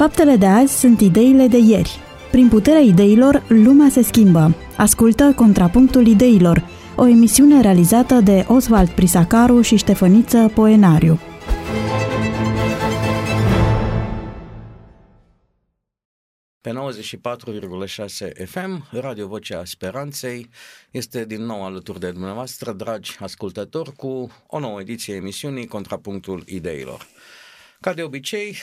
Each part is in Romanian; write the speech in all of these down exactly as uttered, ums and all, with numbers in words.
Faptele de azi sunt ideile de ieri. Prin puterea ideilor, lumea se schimbă. Ascultă Contrapunctul Ideilor, o emisiune realizată de Oswald Prisacaru și Ștefăniță Poenariu. Pe nouăzeci și patru virgulă șase F M, Radio Vocea Speranței este din nou alături de dumneavoastră, dragi ascultători, cu o nouă ediție emisiunii Contrapunctul Ideilor. Ca de obicei,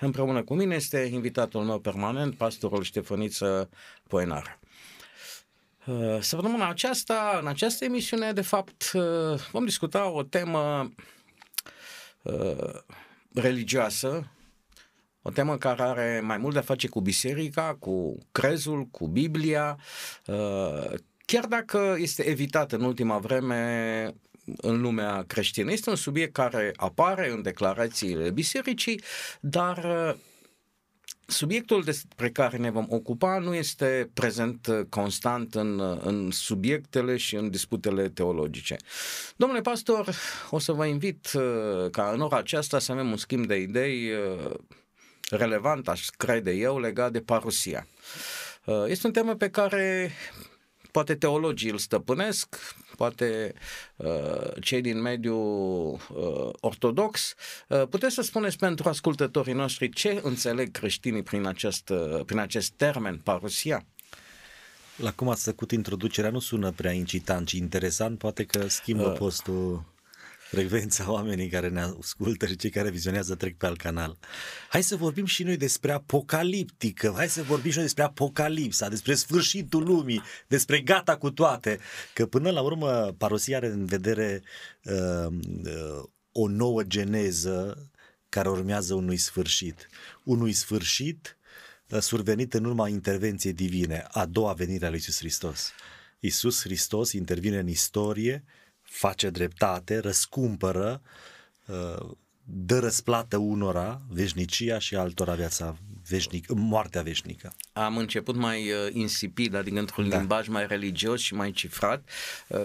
împreună cu mine este invitatul meu permanent, pastorul Ștefăniță Poenariu. Săptămâna aceasta, în această emisiune, de fapt, vom discuta o temă religioasă, o temă care are mai mult de a face cu biserica, cu crezul, cu Biblia, chiar dacă este evitat în ultima vreme în lumea creștină. Este un subiect care apare în declarațiile bisericii, dar subiectul despre care ne vom ocupa nu este prezent constant în, în subiectele și în disputele teologice. Domnule pastor, o să vă invit ca în ora aceasta să avem un schimb de idei relevant, aș crede eu, legat de parusia. Este un temă pe care poate teologii îl stăpânesc, poate cei din mediul ortodox. Puteți să spuneți pentru ascultătorii noștri ce înțeleg creștinii prin acest, prin acest termen, parusia? La cum ați făcut introducerea, nu sună prea incitant, ci interesant, poate că schimbă uh. postul... frecvența oamenii care ne ascultă și cei care vizionează trec pe alt canal. Hai să vorbim și noi despre apocaliptică, hai să vorbim și noi despre apocalipsa, despre sfârșitul lumii, despre gata cu toate, că până la urmă parusia are în vedere uh, uh, o nouă geneză care urmează unui sfârșit, unui sfârșit uh, survenit în urma intervenției divine, a doua venire a lui Iisus Hristos. Iisus Hristos intervine în istorie, face dreptate, răscumpără, dă răsplată unora veșnicia și altora viața veșnică, moartea veșnică. Am început mai insipid, adică într-un da. limbaj mai religios și mai cifrat,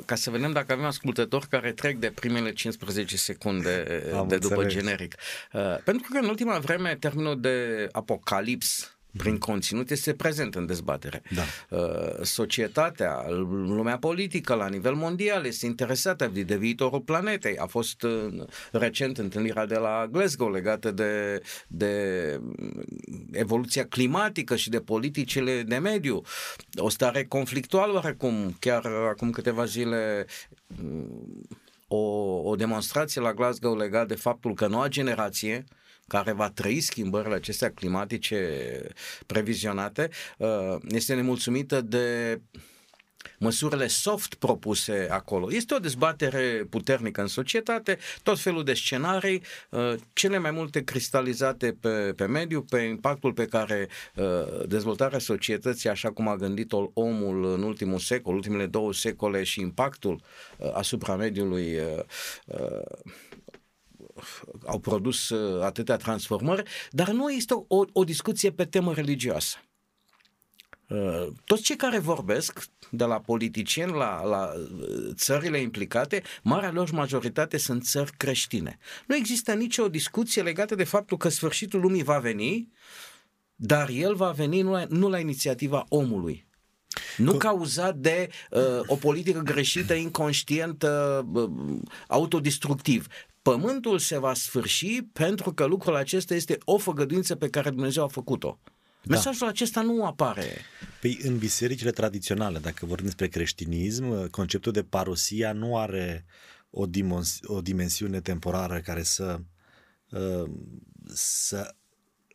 ca să vedem dacă avem ascultători care trec de primele cincisprezece secunde Am de după înțeles. generic. Pentru că în ultima vreme termenul de apocalips prin conținut este prezent în dezbatere. Da. Societatea, lumea politică la nivel mondial este interesată de viitorul planetei. A fost recent întâlnirea de la Glasgow legată de, de evoluția climatică și de politicile de mediu. O stare conflictuală oarecum. Chiar acum câteva zile o, o demonstrație la Glasgow legată de faptul că noua generație care va trăi schimbările acestea climatice previzionate, este nemulțumită de măsurile soft propuse acolo. Este o dezbatere puternică în societate, tot felul de scenarii, cele mai multe cristalizate pe, pe mediu, pe impactul pe care dezvoltarea societății, așa cum a gândit-o omul în ultimul secol, ultimele două secole și impactul asupra mediului au produs atâtea transformări, dar nu este o, o discuție pe temă religioasă. Toți cei care vorbesc, de la politicieni la, la țările implicate, marea lor majoritate sunt țări creștine. Nu există nicio discuție legată de faptul că sfârșitul lumii va veni, dar el va veni nu la, nu la inițiativa omului. Nu cauzat de uh, o politică greșită, inconștientă, uh, autodestructiv. Pământul se va sfârși pentru că lucrul acesta este o făgăduință pe care Dumnezeu a făcut-o. Da. Mesajul acesta nu apare. Păi în bisericile tradiționale, dacă vorbim despre creștinism, conceptul de parusia nu are o, dimens- o dimensiune temporară care să, să,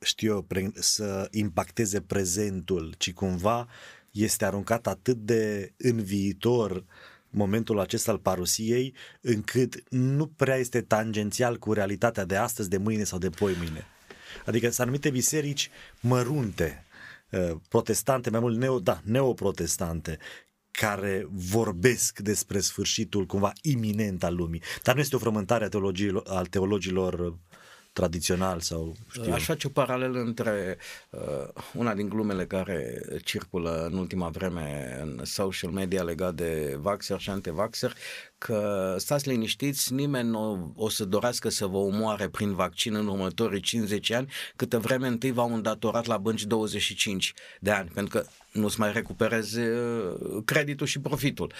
știu eu, pre- să impacteze prezentul, ci cumva este aruncat atât de în viitor momentul acesta al parusiei, încât nu prea este tangențial cu realitatea de astăzi, de mâine sau de poimâine. Adică sunt anumite biserici mărunte, protestante, mai mult neo, da, neoprotestante, care vorbesc despre sfârșitul cumva iminent al lumii. Dar nu este o frământare a teologilor, a teologilor tradițional sau știu. Aș face o paralelă între uh, una din glumele care circulă în ultima vreme în social media legat de vaxer și antevaxer, că stați liniștiți, nimeni nu o să dorească să vă omoare prin vaccin în următorii cincizeci de ani, câtă vreme întâi v-au îndatorat la bănci douăzeci și cinci de ani, pentru că nu-ți mai recuperezi creditul și profitul.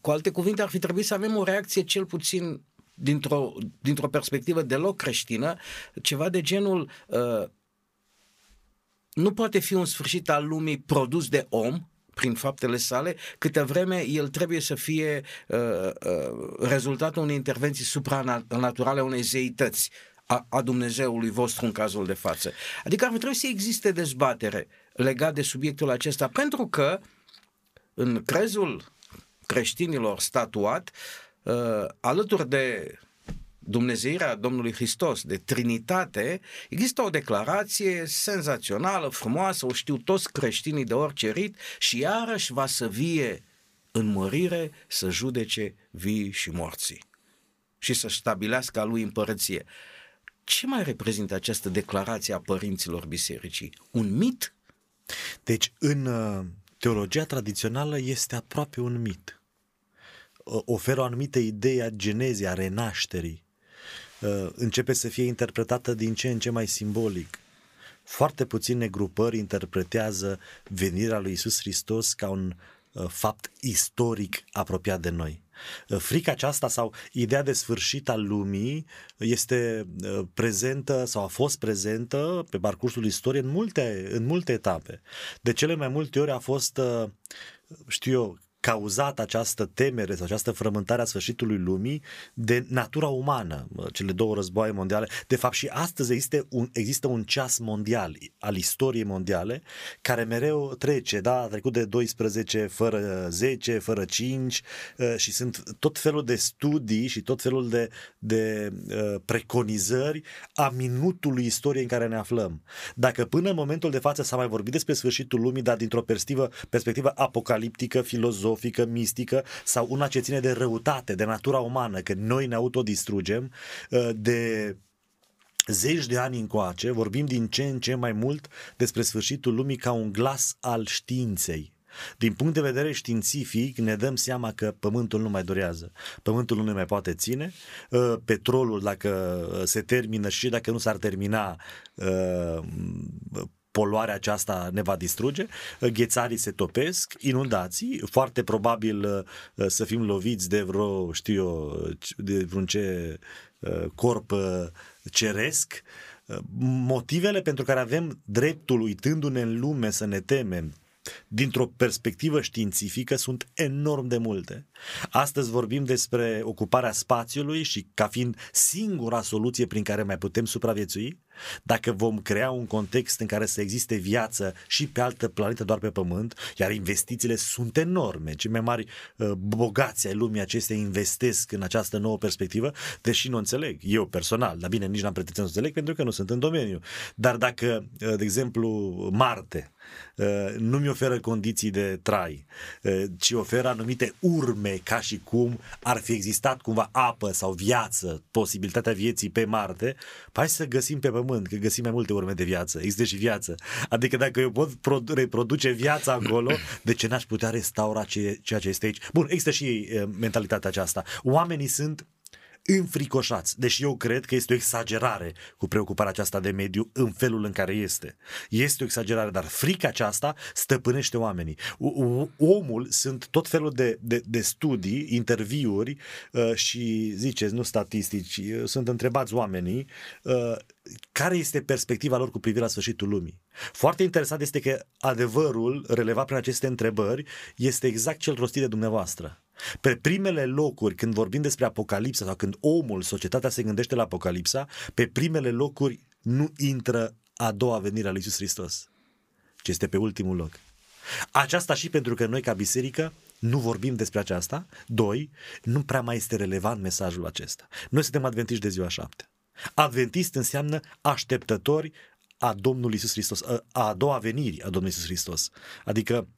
Cu alte cuvinte, ar fi trebuit să avem o reacție cel puțin dintr-o, dintr-o perspectivă deloc creștină, ceva de genul nu poate fi un sfârșit al lumii produs de om prin faptele sale, câtă vreme el trebuie să fie uh, uh, rezultatul unei intervenții supranaturale, unei zeități, a, a Dumnezeului vostru în cazul de față. Adică ar trebui să existe dezbatere legat de subiectul acesta, pentru că în crezul creștinilor statuat, uh, alături de dumnezeirea Domnului Hristos, de Trinitate, există o declarație senzațională, frumoasă, o știu toți creștinii de orice rit, și iarăși va să vie în mărire să judece vii și morții și să stabilească a lui împărăție. Ce mai reprezintă această declarație a părinților bisericii? Un mit? Deci în teologia tradițională este aproape un mit. Oferă o anumită idee a genezii, a renașterii. Începe să fie interpretată din ce în ce mai simbolic. Foarte puține grupări interpretează venirea lui Iisus Hristos ca un fapt istoric apropiat de noi. Frica aceasta sau ideea de sfârșit al lumii este prezentă sau a fost prezentă pe parcursul istoriei în multe, în multe etape. De cele mai multe ori a fost, știu eu, cauzat această temere sau această frământare a sfârșitului lumii de natura umană, cele două războaie mondiale. De fapt și astăzi există un, există un ceas mondial al istoriei mondiale care mereu trece, da? A trecut de doisprezece fără zece, fără cinci și sunt tot felul de studii și tot felul de, de preconizări a minutului istoriei în care ne aflăm. Dacă până în momentul de față s-a mai vorbit despre sfârșitul lumii, dar dintr-o perspectivă, perspectivă apocaliptică, filozofică, fică mistică sau una ce ține de răutate, de natura umană, că noi ne autodistrugem, de zeci de ani încoace vorbim din ce în ce mai mult despre sfârșitul lumii ca un glas al științei. Din punct de vedere științific ne dăm seama că pământul nu mai durează, pământul nu ne mai poate ține, petrolul dacă se termină și dacă nu s-ar termina, poluarea aceasta ne va distruge, ghețarii se topesc, inundații, foarte probabil să fim loviți de vreo, știu eu, de vreun ce corp ceresc. Motivele pentru care avem dreptul, uitându-ne în lume, să ne temem dintr-o perspectivă științifică sunt enorm de multe. Astăzi vorbim despre ocuparea spațiului și ca fiind singura soluție prin care mai putem supraviețui. Dacă vom crea un context în care să existe viață și pe altă planetă, doar pe Pământ, iar investițiile sunt enorme, cei mai mari bogați ai lumii acestea investesc în această nouă perspectivă, deși nu înțeleg, eu personal, dar bine, nici n-am pretenționat să înțeleg pentru că nu sunt în domeniu. Dar dacă, de exemplu, Marte nu mi oferă condiții de trai, ci oferă anumite urme ca și cum ar fi existat cumva apă sau viață, posibilitatea vieții pe Marte, hai să găsim pe Pământ, că găsim mai multe urme de viață, există și viață. Adică dacă eu pot reproduce viața acolo, de ce n-aș putea restaura ceea ce este aici? Bun, există și mentalitatea aceasta. Oamenii sunt înfricoșați, deși eu cred că este o exagerare cu preocuparea aceasta de mediu în felul în care este. Este o exagerare, dar frica aceasta stăpânește oamenii. Omul, sunt tot felul de, de, de studii, interviuri și, ziceți, nu statistici, sunt întrebați oamenii care este perspectiva lor cu privire la sfârșitul lumii. Foarte interesant este că adevărul relevat prin aceste întrebări este exact cel rostit de dumneavoastră. Pe primele locuri, când vorbim despre apocalipsa sau când omul, societatea se gândește la apocalipsa, pe primele locuri nu intră a doua venire a lui Iisus Hristos, ci este pe ultimul loc. Aceasta și pentru că noi ca biserică nu vorbim despre aceasta. Doi, nu prea mai este relevant mesajul acesta. Noi suntem adventiști de ziua șapte. Adventist înseamnă așteptători a Domnului Iisus Hristos, a doua veniri a Domnului Iisus Hristos. Adică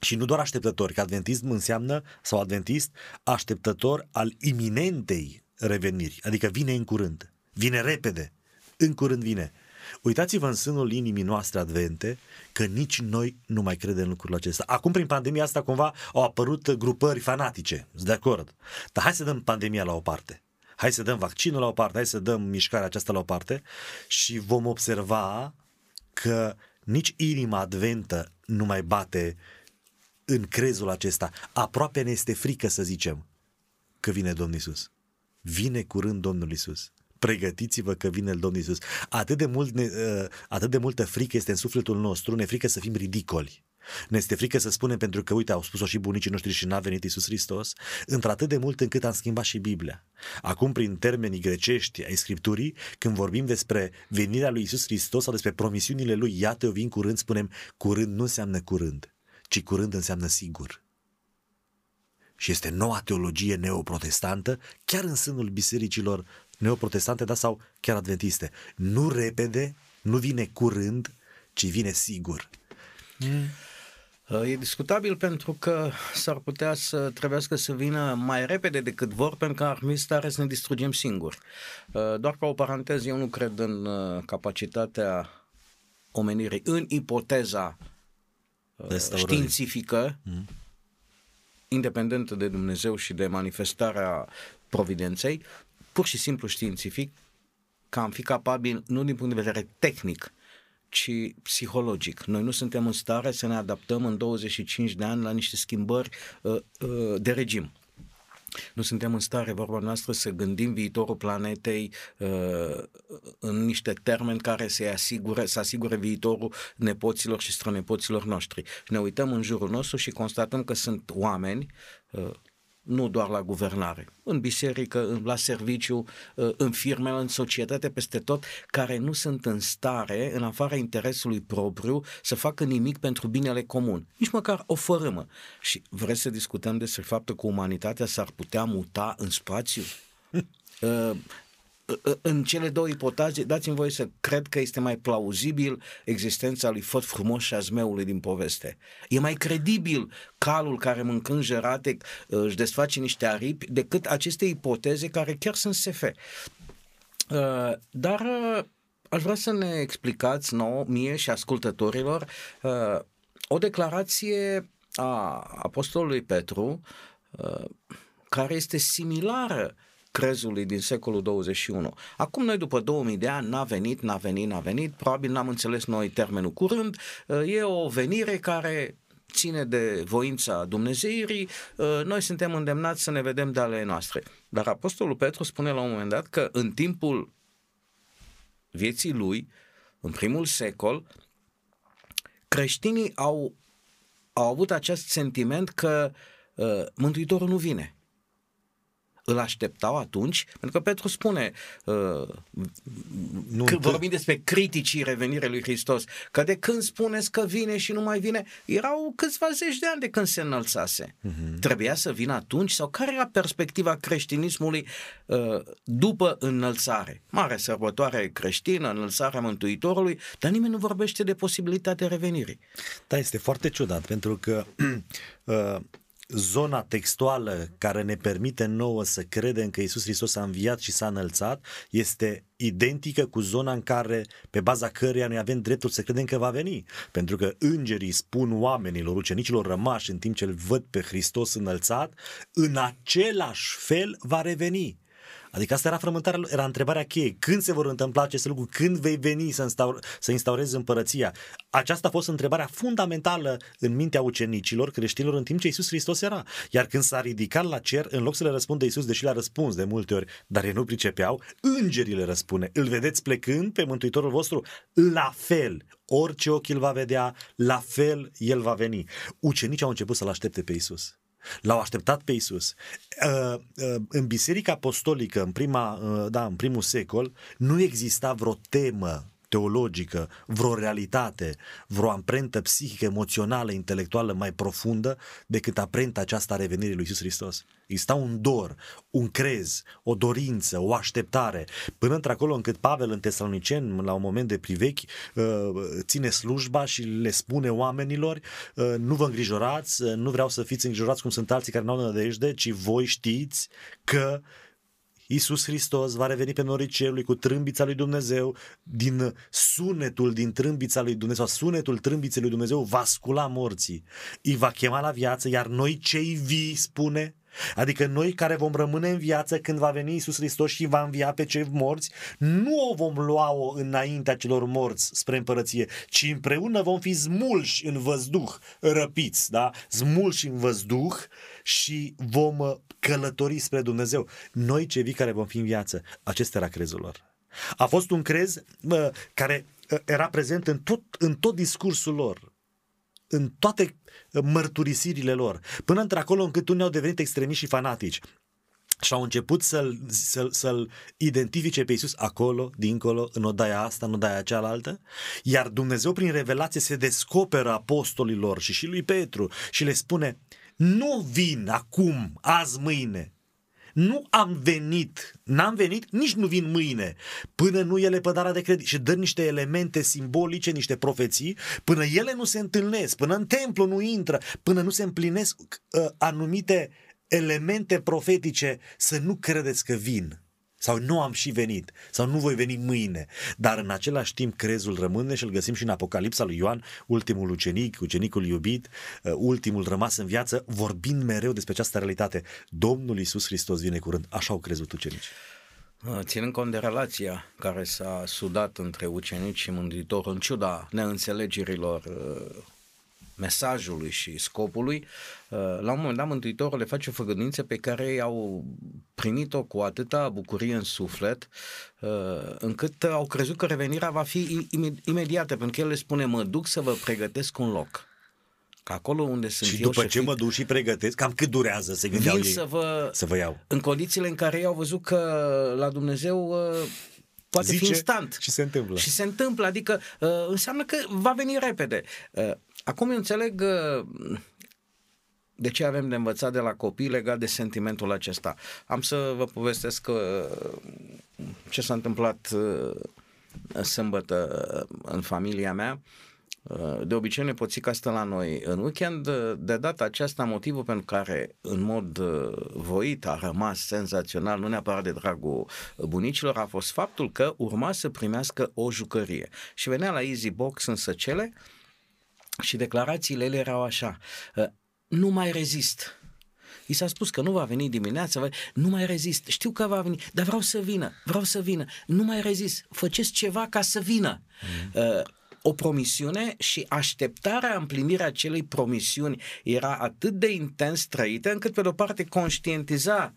și nu doar așteptători, că adventism înseamnă, sau adventist, așteptător al iminentei reveniri, adică vine în curând, vine repede, în curând vine. Uitați-vă în sânul inimii noastre advente că nici noi nu mai credem lucrul acesta. Acum, prin pandemia asta, cumva au apărut grupări fanatice, sunt de acord. Dar hai să dăm pandemia la o parte. Hai să dăm vaccinul la o parte, hai să dăm mișcarea aceasta la o parte și vom observa că nici inima adventă nu mai bate în crezul acesta. Aproape ne este frică să zicem că vine Domnul Iisus. Vine curând Domnul Iisus. Pregătiți-vă că vine Domnul Iisus. Atât de, mult ne, atât de multă frică este în sufletul nostru, ne frică să fim ridicoli. Ne este frică să spunem, pentru că, uite, au spus-o și bunicii noștri și n-a venit Iisus Hristos, într-atât de mult încât am schimbat și Biblia. Acum, prin termenii grecești ai Scripturii, când vorbim despre venirea lui Iisus Hristos sau despre promisiunile lui, iată, eu vin curând, spunem, curând nu înseamnă curând, ci curând înseamnă sigur. Și este noua teologie neoprotestantă, chiar în sânul bisericilor neoprotestante, da, sau chiar adventiste. Nu repede, nu vine curând, ci vine sigur. Mm. E discutabil, pentru că s-ar putea să trebuiască să vină mai repede decât vor, pentru că ar fi stare să ne distrugem singuri. Doar ca o paranteză, eu nu cred în capacitatea omenirii, în ipoteza științifică, mm. independentă de Dumnezeu și de manifestarea providenței, pur și simplu științific, că am fi capabil, nu din punct de vedere tehnic, ci psihologic. Noi nu suntem în stare să ne adaptăm în douăzeci și cinci de ani la niște schimbări uh, uh, de regim. Nu suntem în stare, vorba noastră, să gândim viitorul planetei uh, în niște termeni care să asigure, să asigure viitorul nepoților și strănepoților noștri. Ne uităm în jurul nostru și constatăm că sunt oameni, uh, nu doar la guvernare, în biserică, la serviciu, în firme, în societate, peste tot, care nu sunt în stare, în afara interesului propriu, să facă nimic pentru binele comun, nici măcar o fărâmă. Și vreți să discutăm despre faptul că umanitatea s-ar putea muta în spațiu? În cele două ipotaze, dați-mi voie să cred că este mai plauzibil existența lui Făt Frumos și a zmeului din poveste. E mai credibil calul care, mâncând jeratec, își desface niște aripi, decât aceste ipoteze care chiar sunt S F. Dar aș vrea să ne explicați nouă, mie și ascultătorilor, o declarație a apostolului Petru care este similară crezului din secolul douăzeci și unu. Acum noi, după două mii de ani, n-a venit, n-a venit, n-a venit, probabil n-am înțeles noi termenul curând, e o venire care ține de voința Dumnezeirii, noi suntem îndemnați să ne vedem de ale noastre. Dar apostolul Petru spune la un moment dat că în timpul vieții lui, în primul secol, creștinii au, au avut acest sentiment că uh, Mântuitorul nu vine. Îl așteptau atunci, pentru că Petru spune, uh, nu, că, vorbim despre criticii revenirii lui Hristos, că de când spuneți că vine și nu mai vine, erau câțiva zeci de ani de când se înălțase. Uh-huh. Trebuia să vină atunci? Sau care era perspectiva creștinismului uh, după înălțare? Mare sărbătoare creștină, înălțarea Mântuitorului, dar nimeni nu vorbește de posibilitatea revenirii. Da, este foarte ciudat, pentru că Uh, zona textuală care ne permite nouă să credem că Iisus Hristos a înviat și s-a înălțat este identică cu zona în care, pe baza căreia noi avem dreptul să credem că va veni. Pentru că îngerii spun oamenilor, ucenicilor rămași în timp ce îl văd pe Hristos înălțat, în același fel va reveni. Adică asta era frământarea, era întrebarea cheie. Când se vor întâmpla aceste lucruri? Când vei veni să, instaur, să instaurezi împărăția? Aceasta a fost întrebarea fundamentală în mintea ucenicilor, creștinilor, în timp ce Iisus Hristos era. Iar când s-a ridicat la cer, în loc să le răspundă Iisus, deși le-a răspuns de multe ori, dar ei nu pricepeau, îngerii le răspune. Îl vedeți plecând pe Mântuitorul vostru? La fel, orice ochi îl va vedea, la fel el va veni. Ucenicii au început să-l aștepte pe Iisus. L-au așteptat pe Iisus. În biserica apostolică, în, prima, da, în primul secol, nu exista vreo temă teologică, vreo realitate, vreo amprentă psihică, emoțională, intelectuală mai profundă decât amprenta aceasta a revenirii lui Iisus Hristos. Exista un dor, un crez, o dorință, o așteptare, până într-acolo încât Pavel în Tesaloniceni, la un moment de privechi, ține slujba și le spune oamenilor: nu vă îngrijorați, nu vreau să fiți îngrijorați cum sunt alții care n-au nădejde, ci voi știți că Iisus Hristos va reveni pe norii cerului cu trâmbița lui Dumnezeu, din sunetul din trâmbița lui Dumnezeu, sunetul trâmbiței lui Dumnezeu va scula morții, îi va chema la viață, iar noi cei vii, spune, adică noi care vom rămâne în viață când va veni Iisus Hristos și va învia pe cei morți, nu o vom lua-o înaintea celor morți spre împărăție, ci împreună vom fi smulși în văzduh, răpiți, da? Smulși în văzduh și vom călători spre Dumnezeu. Noi cei vii care vom fi în viață, acesta era crezul lor. A fost un crez uh, care era prezent în tot, în tot discursul lor, în toate mărturisirile lor, până într-acolo încât unii au devenit extremiști și fanatici și au început să-l, să-l, să-l identifice pe Iisus acolo, dincolo, în odaia asta, în odaia cealaltă, iar Dumnezeu prin revelație se descoperă apostolilor și și lui Petru și le spune: nu vin acum, azi, mâine, nu am venit, n-am venit, nici nu vin mâine, până nu e lepădarea de credință, și dă niște elemente simbolice, niște profeții, până ele nu se întâlnesc, până în templu nu intră, până nu se împlinesc uh, anumite elemente profetice, să nu credeți că vin, sau nu am și venit, sau nu voi veni mâine. Dar în același timp crezul rămâne și îl găsim și în Apocalipsa lui Ioan, ultimul ucenic, ucenicul iubit, ultimul rămas în viață, vorbind mereu despre această realitate. Domnul Iisus Hristos vine curând, așa au crezut ucenici. Ținând cont de relația care s-a sudat între ucenici și Mântuitor, în ciuda neînțelegerilor mesajului și scopului, la un moment dat Mântuitorul le face o făgădință pe care ei au primit-o cu atâta bucurie în suflet, încât au crezut că revenirea va fi imediată, pentru că el le spune: mă duc să vă pregătesc un loc. Că acolo unde sunt și eu, după ce mă duc și pregătesc, cam cât durează, se gândeau ei, să vă, să vă iau. În condițiile în care ei au văzut că la Dumnezeu poate zice, fi instant. Și se întâmplă. Și se întâmplă, adică înseamnă că va veni repede. Acum eu înțeleg de ce avem de învățat de la copii legat de sentimentul acesta. Am să vă povestesc ce s-a întâmplat sâmbătă în familia mea. De obicei nepoțica stă la noi în weekend. De data aceasta, motivul pentru care în mod voit a rămas senzațional, nu neapărat de dragul bunicilor, a fost faptul că urma să primească o jucărie. Și venea la Easy Box în Săcele și declarațiile ele erau așa: nu mai rezist. I s-a spus că nu va veni dimineața, nu mai rezist, știu că va veni, dar vreau să vină, vreau să vină, nu mai rezist, faceți ceva ca să vină. Mm. O promisiune și așteptarea împlinirea acelei promisiuni era atât de intens trăită, încât pe de o parte conștientiza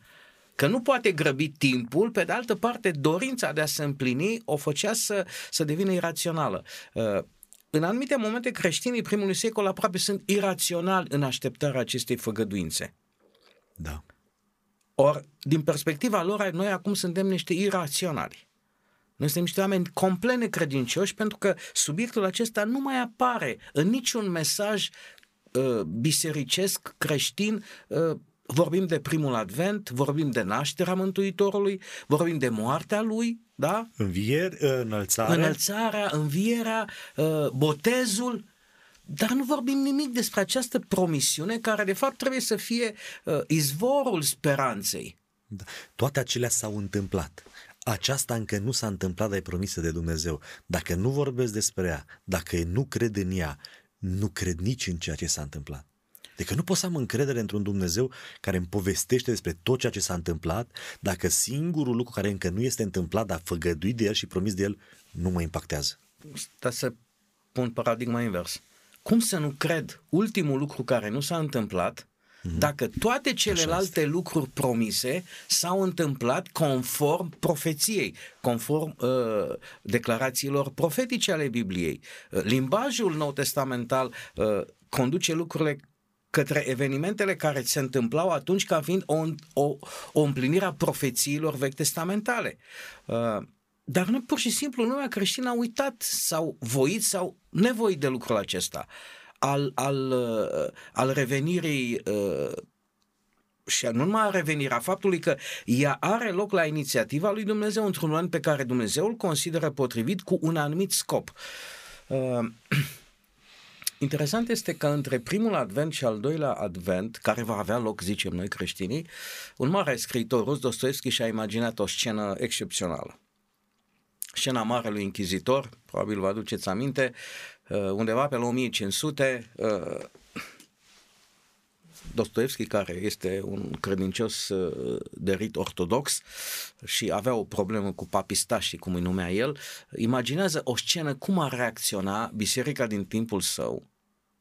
că nu poate grăbi timpul, pe de altă parte dorința de a se împlini o făcea să, să devină irațională. În anumite momente, creștinii primului secol aproape sunt iraționali în așteptarea acestei făgăduințe. Da. Or, din perspectiva lor, noi acum suntem niște iraționali. Noi suntem niște oameni complet necredincioși, pentru că subiectul acesta nu mai apare în niciun mesaj uh, bisericesc creștin. Uh, vorbim de primul advent, vorbim de nașterea Mântuitorului, vorbim de moartea lui, da? Învier, înălțarea. Înălțarea, învierea, botezul, dar nu vorbim nimic despre această promisiune care de fapt trebuie să fie izvorul speranței. Da. Toate acelea s-au întâmplat. Aceasta încă nu s-a întâmplat, dar e promisă de Dumnezeu. Dacă nu vorbesc despre ea, dacă nu cred în ea, nu cred nici în ceea ce s-a întâmplat. Deci nu pot să am încredere într-un Dumnezeu care îmi povestește despre tot ceea ce s-a întâmplat, dacă singurul lucru care încă nu este întâmplat, dar făgăduit de el și promis de el, nu mă impactează. Dar să pun paradigma invers. Cum să nu cred ultimul lucru care nu s-a întâmplat, mm-hmm, dacă toate celelalte lucruri promise s-au întâmplat conform profeției, conform uh, declarațiilor profetice ale Bibliei? Uh, limbajul nou testamental uh, conduce lucrurile către evenimentele care se întâmplau atunci, ca fiind o, o, o împlinire a profețiilor vechi testamentale. Uh, dar noi pur și simplu, lumea creștină a uitat sau voit sau nevoit de lucrul acesta, al, al, uh, al revenirii uh, și nu numai a revenirea faptului că ea are loc la inițiativa lui Dumnezeu într-un moment pe care Dumnezeu îl consideră potrivit cu un anumit scop. Uh, Interesant este că între primul advent și al doilea advent, care va avea loc, zicem noi creștinii, un mare scriitor rus, Dostoievski, și-a imaginat o scenă excepțională. Scena Marelui Închizitor, probabil vă aduceți aminte, undeva pe la o mie cinci sute, Dostoievski, care este un credincios de rit ortodox și avea o problemă cu papistașii, cum îi numea el, imaginează o scenă cum ar reacționa biserica din timpul său.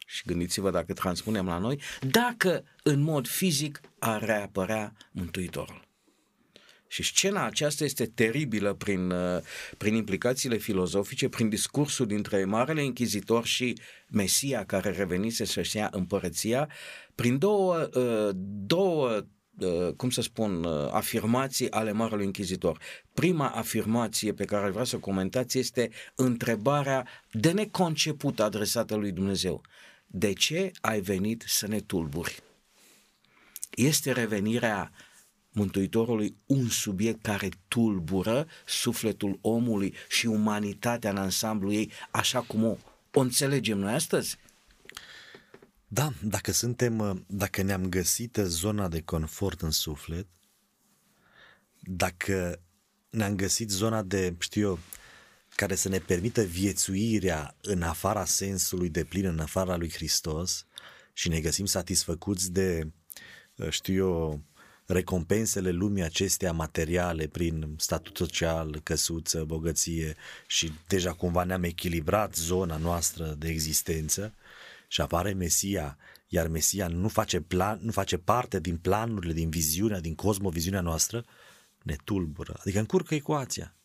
Și gândiți-vă dacă transpunem la noi, dacă în mod fizic ar reapărea Mântuitorul. Și scena aceasta este teribilă prin, prin implicațiile filozofice, prin discursul dintre Marele Închizitor și Mesia care revenise să-și ia împărăția, prin două, două, cum să spun, afirmații ale Marelui Închizitor. Prima afirmație pe care vreau să o comentați este întrebarea de neconceput adresată lui Dumnezeu. De ce ai venit să ne tulburi? Este revenirea Mântuitorului un subiect care tulbură sufletul omului și umanitatea în ansamblu ei, așa cum o, o înțelegem noi astăzi? Da, dacă suntem, dacă ne-am găsit zona de confort în suflet, dacă ne-am găsit zona de, știu eu, care să ne permită viețuirea în afara sensului de plin, în afara lui Hristos, și ne găsim satisfăcuți de, știu eu, recompensele lumii acestea materiale prin statut social, căsuță, bogăție, și deja cumva ne-am echilibrat zona noastră de existență, și apare Mesia, iar Mesia nu face, plan, nu face parte din planurile, din viziunea, din cosmoviziunea noastră, ne tulbură, adică încurcă ecuația.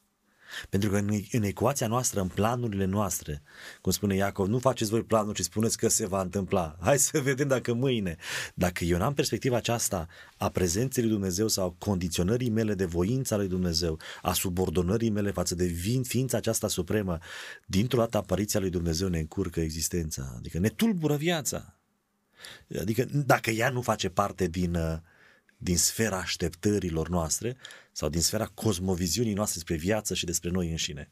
Pentru că în, în ecuația noastră, în planurile noastre, cum spune Iacov, nu faceți voi planul, ci spuneți că se va întâmpla. Hai să vedem dacă mâine. Dacă eu n-am perspectiva aceasta a prezenței lui Dumnezeu sau condiționării mele de voința lui Dumnezeu, a subordonării mele față de ființa aceasta supremă, dintr-o dată apariția lui Dumnezeu ne încurcă existența. Adică ne tulbură viața. Adică dacă ea nu face parte din... din sfera așteptărilor noastre sau din sfera cosmoviziunii noastre despre viață și despre noi înșine.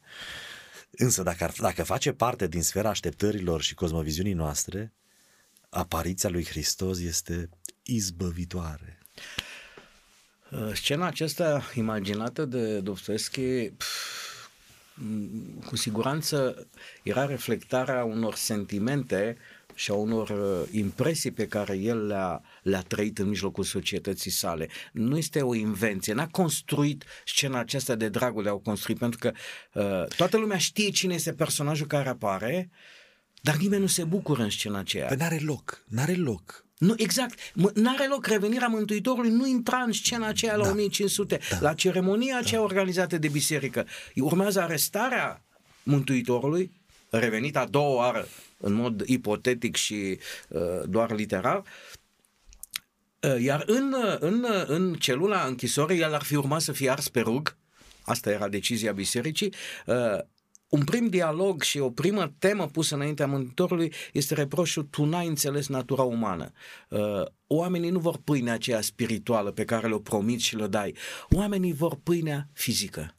Însă dacă, ar, dacă face parte din sfera așteptărilor și cosmoviziunii noastre, apariția lui Hristos este izbăvitoare. Scena aceasta imaginată de Dostoievski cu siguranță era reflectarea unor sentimente și a unor impresii pe care el le-a, le-a trăit în mijlocul societății sale. Nu este o invenție, n-a construit scena aceasta de dragul, le-au construit, pentru că uh, toată lumea știe cine este personajul care apare, dar nimeni nu se bucură în scena aceea. Păi n-are loc, n-are loc. Nu, exact, n-are loc, revenirea Mântuitorului nu intra în scena aceea la da. o mie cinci sute, da. La ceremonia aceea da. Organizată de biserică. Urmează arestarea Mântuitorului, revenit a doua oară, în mod ipotetic și uh, doar literal, uh, iar în, în, în celula închisorii el ar fi urmat să fie ars pe rug, asta era decizia bisericii. Uh, un prim dialog și o primă temă pusă înaintea Mântuitorului este reproșul: tu n-ai înțeles natura umană, uh, oamenii nu vor pâinea aceea spirituală pe care le-o promiți și le dai, oamenii vor pâinea fizică.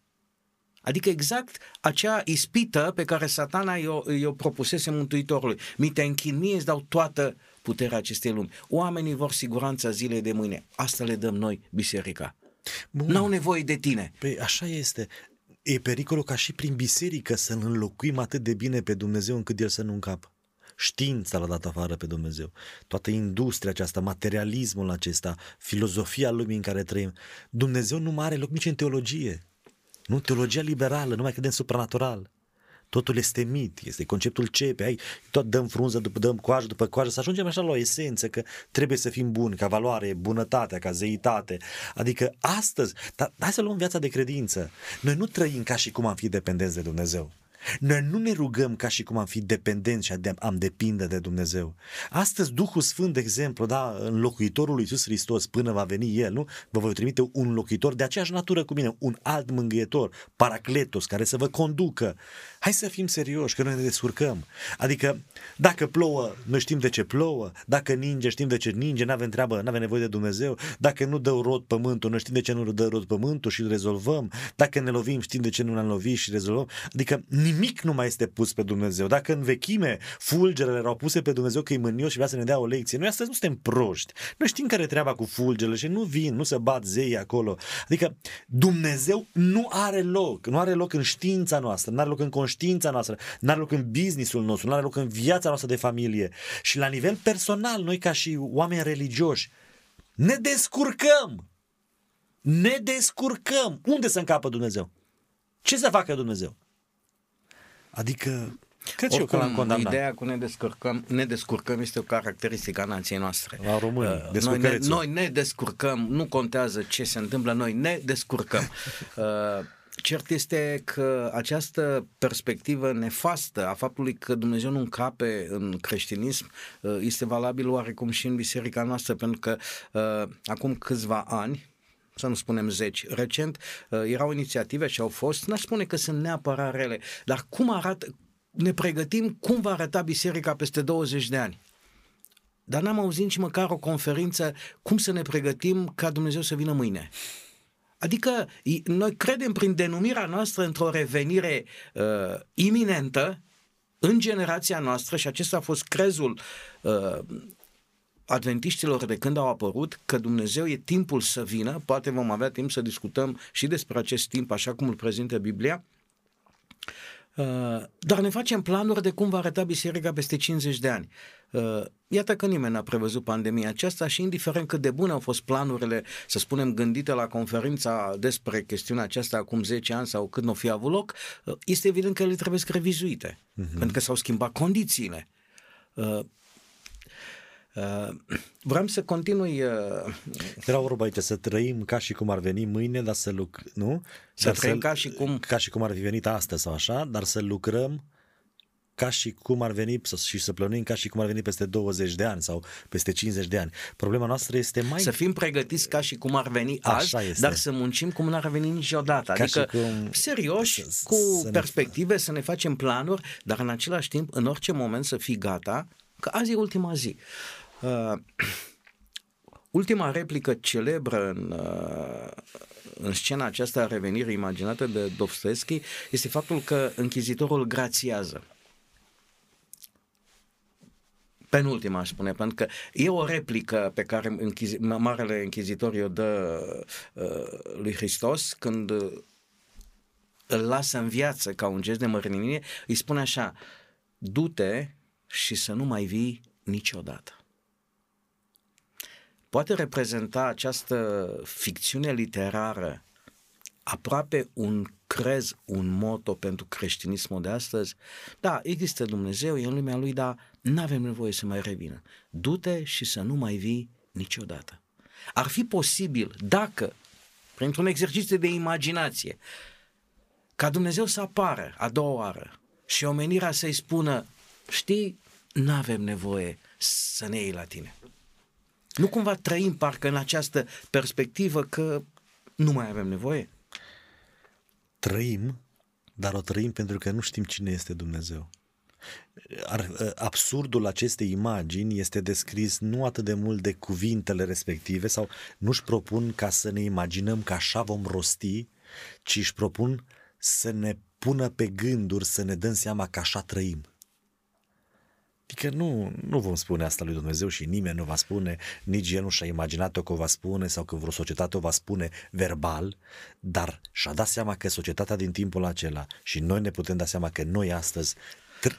Adică exact acea ispită pe care Satana i-o, i-o propusese Mântuitorului. Mi te închin, mie îți dau toată puterea acestei lumi. Oamenii vor siguranța zilei de mâine. Asta le dăm noi, biserica. Bun. N-au nevoie de tine. Păi așa este. E pericolul ca și prin biserică să-L înlocuim atât de bine pe Dumnezeu încât El să nu încapă. Știința l-a dat afară pe Dumnezeu. Toată industria aceasta, materialismul acesta, filozofia lumii în care trăim. Dumnezeu nu mai are loc nici în teologie. Nu, teologia liberală, nu mai credem supranatural. Totul este mit, este conceptul cepe, ai, tot dăm frunză, după, dăm coajă după coajă, să ajungem așa la o esență, că trebuie să fim buni, ca valoare, bunătatea, ca zeitate. Adică astăzi, dar hai să luăm viața de credință. Noi nu trăim ca și cum am fi dependenți de Dumnezeu. Noi nu ne rugăm ca și cum am fi dependenți și am depinde de Dumnezeu. Astăzi Duhul Sfânt, de exemplu, da, înlocuitorul lui Iisus Hristos, până va veni El, nu? Vă voi trimite un locuitor de aceeași natură cu mine, un alt mângâietor, paracletos, care să vă conducă. Hai să fim serioși, că noi ne descurcăm. Adică dacă plouă, noi știm de ce plouă, dacă ninge, știm de ce ninge, n-avem treabă, n-avem nevoie de Dumnezeu, dacă nu dă rod pământul, noi știm de ce nu dă rod pământul și îl rezolvăm, dacă ne lovim, știm de ce nu ne-am lovit și rezolvăm. Adică nimic nu mai este pus pe Dumnezeu. Dacă în vechime fulgerele erau puse pe Dumnezeu că e mânios și vrea să ne dea o lecție, noi astăzi nu suntem proști. Noi știm care e treaba cu fulgerele și nu vin, nu se bat zeii acolo. Adică Dumnezeu nu are loc, nu are loc în știința noastră, nu are loc în conștiința noastră, nu are loc în businessul nostru, nu are loc în viața noastră de familie. Și la nivel personal, noi ca și oameni religioși ne descurcăm. Ne descurcăm. Unde să încapă Dumnezeu? Ce să facă Dumnezeu? Adică, cred și eu că l-am condamnat. Ideea cu ne descurcăm, ne descurcăm este o caracteristică a nației noastre. La români, uh, noi, ne, noi ne descurcăm, nu contează ce se întâmplă, noi ne descurcăm. Uh, cert este că această perspectivă nefastă a faptului că Dumnezeu nu încape în creștinism uh, este valabil oarecum și în biserica noastră, pentru că uh, acum câțiva ani, să nu spunem zeci, recent, erau inițiative și au fost, n-aș spune că sunt neapărat rele, dar cum arată, ne pregătim cum va arăta biserica peste douăzeci de ani. Dar n-am auzit nici măcar o conferință cum să ne pregătim ca Dumnezeu să vină mâine. Adică noi credem prin denumirea noastră într-o revenire uh, iminentă în generația noastră și acesta a fost crezul uh, adventiștilor de când au apărut, că Dumnezeu e timpul să vină, poate vom avea timp să discutăm și despre acest timp, așa cum îl prezintă Biblia, dar ne facem planuri de cum va arăta biserica peste cincizeci de ani. Iată că nimeni n-a prevăzut pandemia aceasta și indiferent cât de bune au fost planurile, să spunem, gândite la conferința despre chestiunea aceasta acum zece ani sau cât n-o fi avut loc, este evident că ele trebuie să revizuite, uh-huh. pentru că s-au schimbat condițiile. Uh, vreau să continui uh... Era vorba aici, să trăim ca și cum ar veni mâine, dar să luc... nu? Să dar trăim să... ca și cum ca și cum ar fi venit astăzi sau așa, dar să lucrăm ca și cum ar veni și să plănuim ca și cum ar veni peste douăzeci de ani sau peste cincizeci de ani. Problema noastră este mai... Să fim pregătiți ca și cum ar veni azi, dar să muncim cum n-ar veni niciodată. Ca adică, cum... serioși, să, cu să perspective, ne... să ne facem planuri, dar în același timp, în orice moment să fii gata, că azi e ultima zi. Uh, ultima replică celebră în, uh, în scena aceasta a revenirii imaginată de Dostoievski este faptul că închizitorul grațiază. Penultima, aș spune, pentru că e o replică pe care închizi, Marele Închizitor i-o dă uh, lui Hristos când îl lasă în viață ca un gest de mărnirie, îi spune așa: du-te și să nu mai vii niciodată. Poate reprezenta această ficțiune literară aproape un crez, un moto pentru creștinismul de astăzi? Da, există Dumnezeu, e în lumea lui, dar n-avem nevoie să mai revină. Du-te și să nu mai vii niciodată. Ar fi posibil, dacă, printr-un exercițiu de imaginație, ca Dumnezeu să apară a doua oară și omenirea să-i spună: știi, n-avem nevoie să ne iei la tine. Nu cumva trăim parcă în această perspectivă că nu mai avem nevoie? Trăim, dar o trăim pentru că nu știm cine este Dumnezeu. Absurdul acestei imagini este descris nu atât de mult de cuvintele respective, sau nu-și propun ca să ne imaginăm că așa vom rosti, ci își propun să ne pună pe gânduri, să ne dăm seama că așa trăim. Adică nu, nu vom spune asta lui Dumnezeu și nimeni nu va spune, nici el nu și-a imaginat-o că o va spune sau că vreo societate o va spune verbal, dar și-a dat seama că societatea din timpul acela și noi ne putem da seama că noi astăzi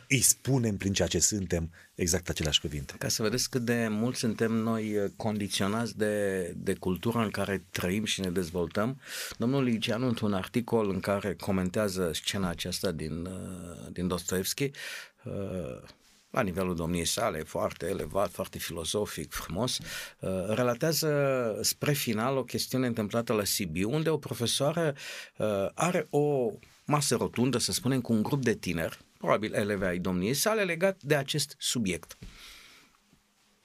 îi spunem prin ceea ce suntem exact aceleași cuvinte. Ca să vedeți cât de mult suntem noi condiționați de, de cultura în care trăim și ne dezvoltăm. Domnul Liceanu, într-un articol în care comentează scena aceasta din, din Dostoievski, la nivelul domniei sale, foarte elevat, foarte filozofic, frumos, relatează spre final o chestiune întâmplată la Sibiu, unde o profesoară are o masă rotundă, să spunem, cu un grup de tineri, probabil elevii ai domniei sale, legat de acest subiect.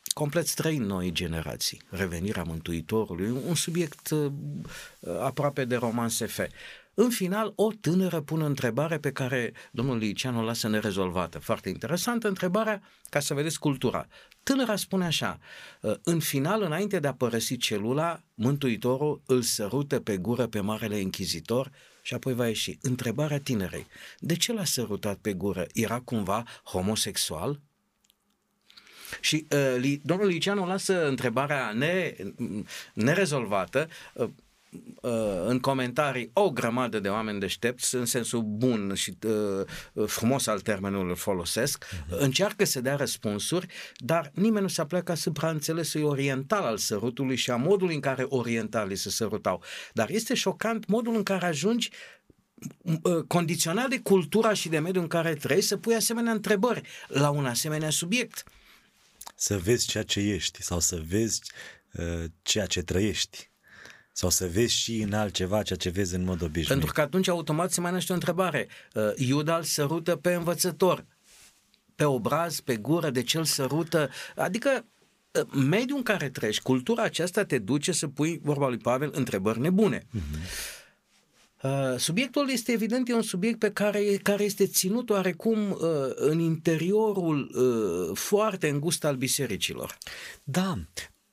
Complet străin noi generații, revenirea Mântuitorului, un subiect aproape de roman S F. În final, o tânără pune o întrebare pe care domnul Liceanu o lasă nerezolvată. Foarte interesantă întrebarea, ca să vedeți cultura. Tânăra spune așa: în final, înainte de a părăsi celula, Mântuitorul îl sărută pe gură pe Marele Închizitor și apoi va ieși. Întrebarea tinerei, de ce l-a sărutat pe gură? Era cumva homosexual? Și uh, domnul Liceanu lasă întrebarea ne, nerezolvată uh, uh, în comentarii o grămadă de oameni deștepți în sensul bun și uh, frumos al termenului îl folosesc, uh-huh. încearcă să dea răspunsuri, dar nimeni nu se apleacă asupra înțelesului oriental al sărutului și a modului în care orientalii se sărutau. Dar este șocant modul în care ajungi condiționat de cultura și de mediul în care trăiești să pui asemenea întrebări la un asemenea subiect. Să vezi ceea ce ești sau să vezi uh, ceea ce trăiești sau să vezi și în altceva ceea ce vezi în mod obișnuit. Pentru că atunci automat se mai naște o întrebare. Uh, Iuda îl sărută pe învățător, pe obraz, pe gură, de ce îl sărută? Adică uh, mediul în care treci, cultura aceasta te duce să pui, vorba lui Pavel, întrebări nebune. Uh-huh. Subiectul este evident, e un subiect pe care, care este ținut oarecum în interiorul foarte îngust al bisericilor. Da,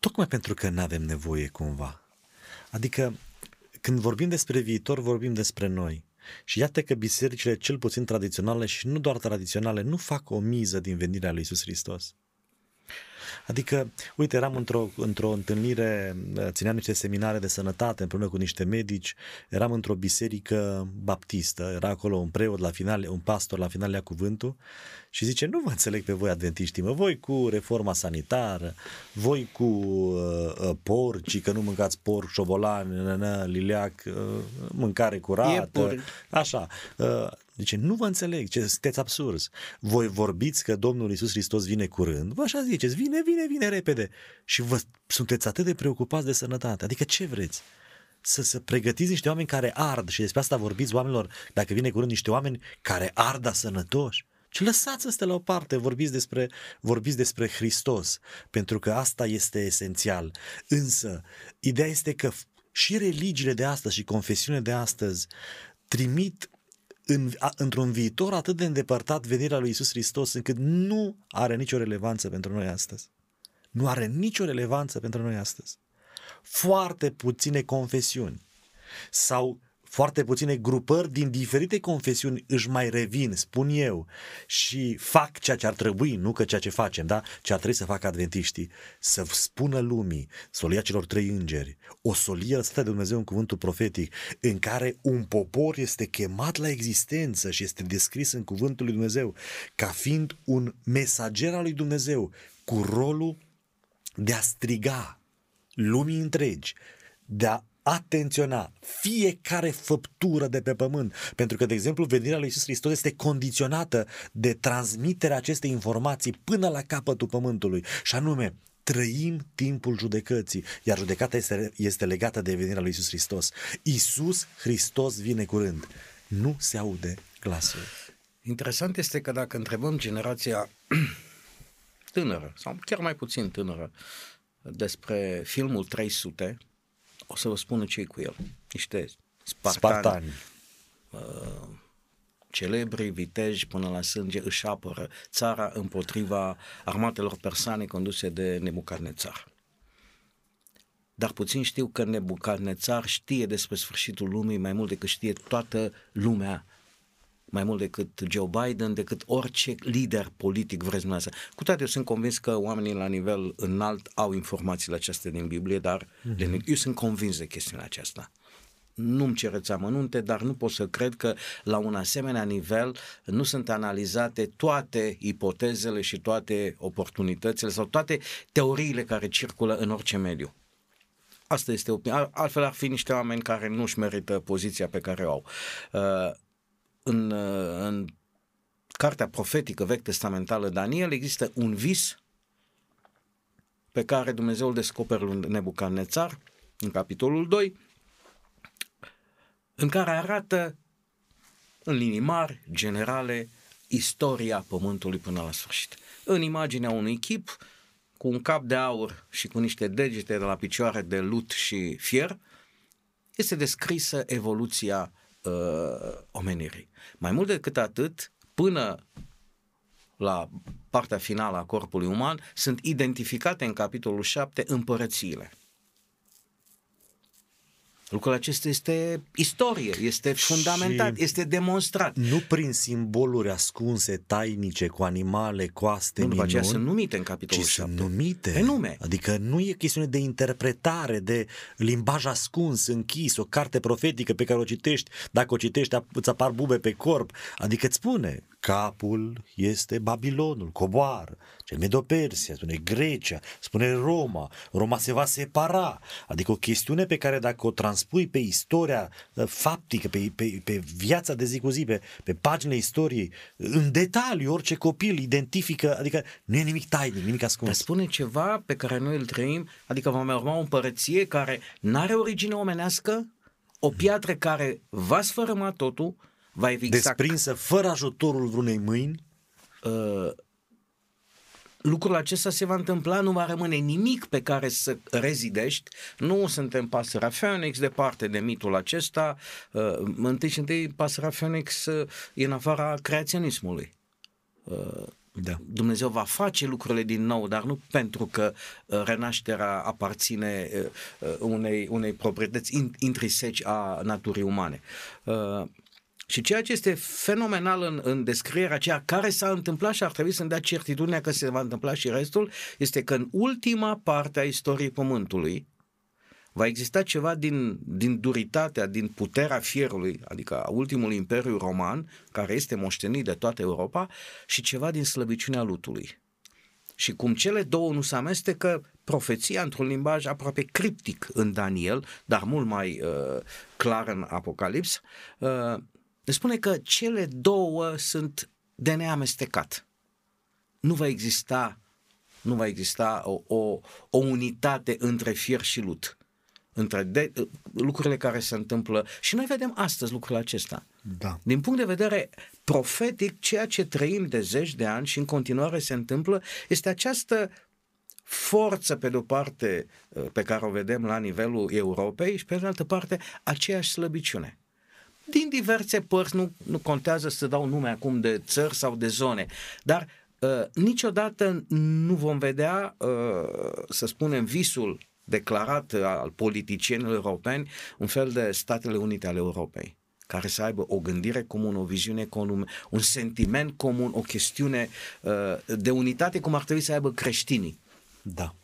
tocmai pentru că n-avem nevoie cumva. Adică când vorbim despre viitor, vorbim despre noi. Și iată că bisericile cel puțin tradiționale și nu doar tradiționale nu fac o miză din venirea lui Iisus Hristos. Adică, uite, eram într-o, într-o întâlnire, țineam niște seminare de sănătate împreună cu niște medici, eram într-o biserică baptistă, era acolo un preot la final, un pastor la final ia cuvântul și zice, nu vă înțeleg pe voi adventiștii, mă, voi cu reforma sanitară, voi cu uh, porci, că nu mâncați porc, șobolan, liliac, uh, mâncare curată, așa, uh, zice, nu vă înțeleg, ce, sunteți absurzi. Voi vorbiți că Domnul Iisus Hristos vine curând, vă așa ziceți, vine, vine, vine repede și vă sunteți atât de preocupați de sănătate. Adică ce vreți? Să se pregătiți niște oameni care ard și despre asta vorbiți oamenilor, dacă vine curând niște oameni care ard, dar sănătoși. Și lăsați asta la o parte, vorbiți despre, vorbiți despre Hristos, pentru că asta este esențial. Însă, ideea este că și religiile de astăzi și confesiunile de astăzi trimit În, a, într-un viitor atât de îndepărtat venirea lui Iisus Hristos încât nu are nicio relevanță pentru noi astăzi. Nu are nicio relevanță pentru noi astăzi. Foarte puține confesiuni sau foarte puține grupări din diferite confesiuni își mai revin, spun eu, și fac ceea ce ar trebui, nu că ceea ce facem, da? Ce ar trebui să facă adventiștii, să spună lumii, solia celor trei îngeri, o solie lăsată de Dumnezeu în cuvântul profetic, în care un popor este chemat la existență și este descris în cuvântul lui Dumnezeu ca fiind un mesager al lui Dumnezeu cu rolul de a striga lumii întregi, de a atenționa fiecare făptură de pe pământ, pentru că, de exemplu, venirea lui Iisus Hristos este condiționată de transmiterea acestei informații până la capătul pământului, și anume, trăim timpul judecății, iar judecata este, este legată de venirea lui Iisus Hristos. Iisus Hristos vine curând. Nu se aude glasul. Interesant este că dacă întrebăm generația tânără, sau chiar mai puțin tânără, despre filmul trei sute, o să vă spună ce-i cu el. Niște spartani, spartani. Uh, celebri, viteji până la sânge, își apără țara împotriva armatelor persane conduse de Nebucadnețar. Dar puțin știu că Nebucadnețar știe despre sfârșitul lumii mai mult decât știe toată lumea, mai mult decât Joe Biden, decât orice lider politic vreți dumneavoastră. Cu toate, eu sunt convins că oamenii la nivel înalt au informațiile acestea din Biblie, dar mm-hmm. eu sunt convins de chestiunea aceasta. Nu-mi cereți amănunte, dar nu pot să cred că la un asemenea nivel nu sunt analizate toate ipotezele și toate oportunitățile sau toate teoriile care circulă în orice mediu. Asta este opinia. Altfel ar fi niște oameni care nu-și merită poziția pe care o au. Uh, În, în cartea profetică vechi testamentală Daniel există un vis pe care Dumnezeu îl descoperă lui Nebucadnețar în capitolul doi, în care arată în linii mari, generale, istoria pământului până la sfârșit. În imaginea unui chip cu un cap de aur și cu niște degete de la picioare de lut și fier este descrisă evoluția omenirii. Mai mult decât atât, până la partea finală a corpului uman, sunt identificate în capitolul șapte împărățiile. Lucrul acesta este istorie, este fundamentat, este demonstrat. Nu prin simboluri ascunse, tainice, cu animale, coaste, nu, minuni. Nu, sunt numite în capitolul șapte. Sunt numite. Pe nume. Adică nu e chestiune de interpretare, de limbaj ascuns, închis, o carte profetică pe care o citești, dacă o citești îți apar bube pe corp. Adică îți spune, capul este Babilonul, coboară, cel Medo-Persia, spune Grecia, spune Roma, Roma se va separa. Adică o chestiune pe care dacă o transpui pe istoria faptică, pe, pe, pe viața de zi cu zi, pe, pe paginile istoriei, în detaliu, orice copil identifică, adică nu e nimic tainic, nimic ascuns. Dar spune ceva pe care noi îl trăim, adică vom urma o împărăție care n-are origine omenească, o piatră care va sfărâma totul, va evixa... Desprinsă fără ajutorul vreunei mâini. Uh, lucrul acesta se va întâmpla, nu va rămâne nimic pe care să rezidești, nu suntem pasărea Phoenix, departe de mitul acesta. Uh, întâi și întâi pasărea Phoenix uh, e în afara creaționismului. Uh, Da. Dumnezeu va face lucrurile din nou, dar nu pentru că renașterea aparține unei, unei proprietăți intrinseci a naturii umane. Și ceea ce este fenomenal în, în descrierea aceea care s-a întâmplat și ar trebui să-mi dea certitudinea că se va întâmpla și restul, este că în ultima parte a istoriei Pământului va exista ceva din, din duritatea, din puterea fierului, adică a ultimului imperiu roman, care este moștenit de toată Europa, și ceva din slăbiciunea lutului. Și cum cele două nu se amestecă, profeția într-un limbaj aproape criptic în Daniel, dar mult mai uh, clar în Apocalips, uh, spune că cele două sunt de neamestecat. Nu va exista, nu va exista o, o, o unitate între fier și lut. Între de, lucrurile care se întâmplă și noi vedem astăzi lucrul acesta. Da. Din punct de vedere profetic, ceea ce trăim de zeci de ani și în continuare se întâmplă este această forță pe de-o parte pe care o vedem la nivelul Europei și pe de altă parte aceeași slăbiciune. Din diverse părți, nu, nu contează să dau nume acum de țări sau de zone, dar uh, niciodată nu vom vedea, uh, să spunem, visul declarat al politicienilor europeni, un fel de Statele Unite ale Europei, care să aibă o gândire comună, o viziune comună, un sentiment comun, o chestiune de unitate, cum ar trebui să aibă creștinii. Da.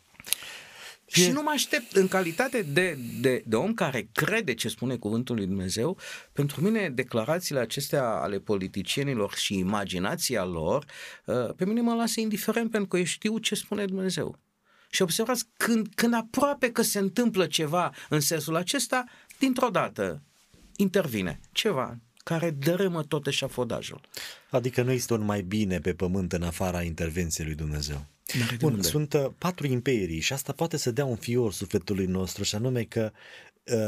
Și e... nu mă aștept, în calitate de, de, de om care crede ce spune cuvântul lui Dumnezeu, pentru mine declarațiile acestea ale politicienilor și imaginația lor, pe mine mă lasă indiferent, pentru că eu știu ce spune Dumnezeu. Și observați, când, când aproape că se întâmplă ceva în sensul acesta, dintr-o dată intervine ceva care dărâmă tot eșafodajul. Adică nu este un mai bine pe pământ în afara intervenției lui Dumnezeu. Bun, sunt patru imperii și asta poate să dea un fior sufletului nostru, și anume că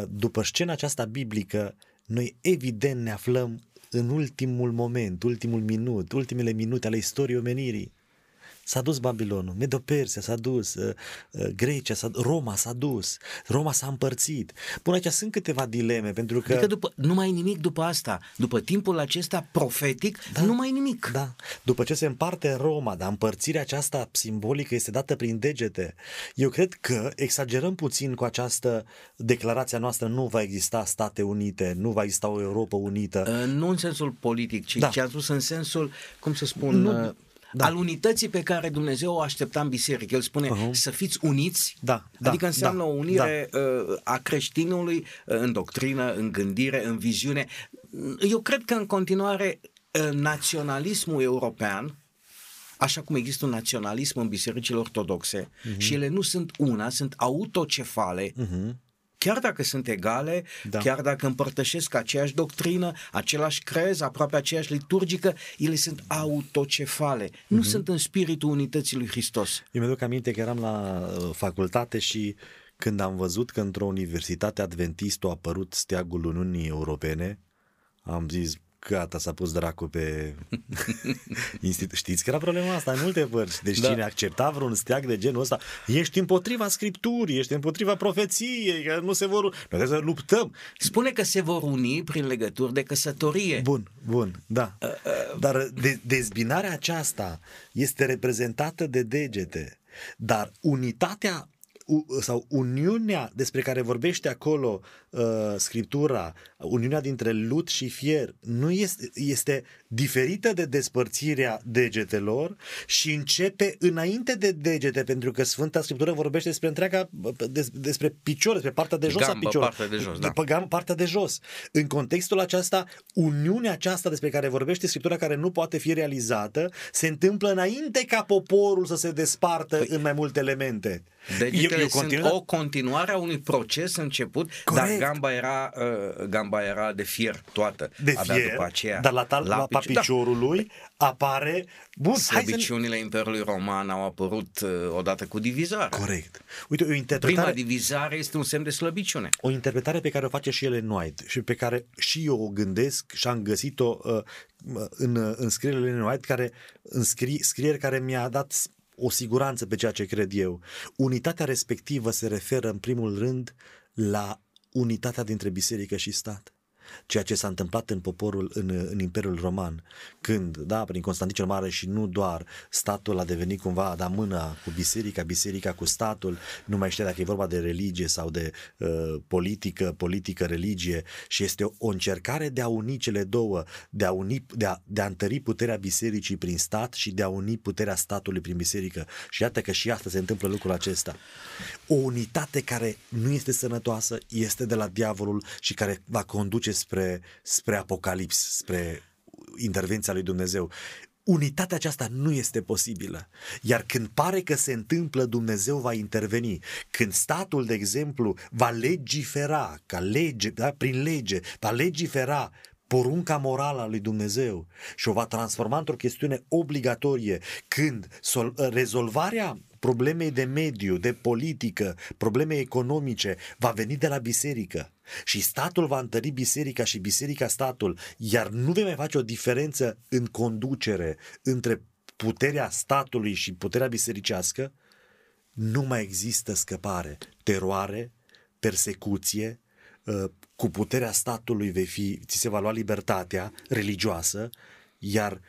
după scena aceasta biblică, noi evident ne aflăm în ultimul moment, ultimul minut, ultimele minute ale istoriei omenirii. S-a dus Babilonul, Medo-Persia s-a dus, Grecia, s-a, Roma s-a dus, Roma s-a împărțit. Până aici sunt câteva dileme, pentru că... Adică după, nu mai e nimic după asta, după timpul acesta profetic, da, nu mai e nimic. Da. După ce se împarte Roma, dar împărțirea aceasta simbolică este dată prin degete. Eu cred că exagerăm puțin cu această declarație noastră, nu va exista State Unite, nu va exista o Europa unită. Nu în sensul politic, ci da, ce a spus în sensul, cum să spun... Nu... Da. Al unității pe care Dumnezeu o aștepta în biserică. El spune uh-huh. să fiți uniți, da, da, adică înseamnă da, o unire da. a creștinului în doctrină, în gândire, în viziune. Eu cred că în continuare naționalismul european, așa cum există un naționalism în bisericile ortodoxe, uh-huh. și ele nu sunt una, sunt autocefale, uh-huh. chiar dacă sunt egale, da. chiar dacă împărtășesc aceeași doctrină, același crez, aproape aceeași liturgică, ele sunt autocefale. Mm-hmm. Nu sunt în spiritul unității lui Hristos. Eu mi-aduc aminte că eram la facultate și când am văzut că într-o universitate adventistă a apărut steagul Uniunii Europene, am zis... Gata, s-a pus dracu pe institut. Știți că era problema asta în multe părți. Deci da. cine accepta vreun steag de genul ăsta, ești împotriva Scripturii, ești împotriva profeției, că nu se vor... Noi trebuie să luptăm. Spune că se vor uni prin legături de căsătorie. Bun, bun, da. Uh, uh... Dar de- dezbinarea aceasta este reprezentată de degete, dar unitatea sau uniunea despre care vorbește acolo uh, Scriptura, uniunea dintre lut și fier, nu este, este diferită de despărțirea degetelor și începe înainte de degete, pentru că Sfânta Scriptură vorbește despre întreaga, des, despre picior, despre partea de jos, gamba, a picior, partea de jos, da. Gamba, partea de jos. În contextul acesta, uniunea aceasta despre care vorbește Scriptura, care nu poate fi realizată, se întâmplă înainte ca poporul să se despartă păi, în mai multe elemente. Degetele eu, eu continu... sunt o continuare a unui proces început, corect, dar gamba era, uh, gamba era de fier toată. De fier, după aceea, dar la, tal, la, la pici... piciorului da. apare... Bun, slăbiciunile să... Imperiului Roman au apărut uh, odată cu divizarea. Corect. Uite, o interpretare... Prima divizare este un semn de slăbiciune. O interpretare pe care o face și Ellen White și pe care și eu o gândesc și am găsit-o uh, în, în scrierile Ellen White, care, în scri, scrieri care mi-a dat... o siguranță pe ceea ce cred eu. Unitatea respectivă se referă în primul rând la unitatea dintre biserică și stat. Ceea ce s-a întâmplat în poporul, în, în Imperiul Roman, când, da, prin Constantin cel Mare și nu doar, statul a devenit cumva a da mâna cu biserica, biserica cu statul, nu mai știa dacă e vorba de religie sau de uh, politică, politică, religie, și este o, o încercare de a uni cele două, de a, uni, de, a, de a întări puterea bisericii prin stat și de a uni puterea statului prin biserică. Și iată că și asta se întâmplă lucrul acesta. O unitate care nu este sănătoasă, este de la diavolul și care va conduce Spre, spre Apocalips, spre intervenția lui Dumnezeu. Unitatea aceasta nu este posibilă. Iar când pare că se întâmplă, Dumnezeu va interveni. Când statul, de exemplu, va legifera, ca lege, da, prin lege, va legifera porunca morală a lui Dumnezeu și o va transforma într-o chestiune obligatorie, când sol- rezolvarea problemei de mediu, de politică, probleme economice, va veni de la biserică. Și statul va întări biserica și biserica statul, iar nu vei mai face o diferență în conducere între puterea statului și puterea bisericească, nu mai există scăpare. Teroare, persecuție, cu puterea statului vei fi, ți se va lua libertatea religioasă, iar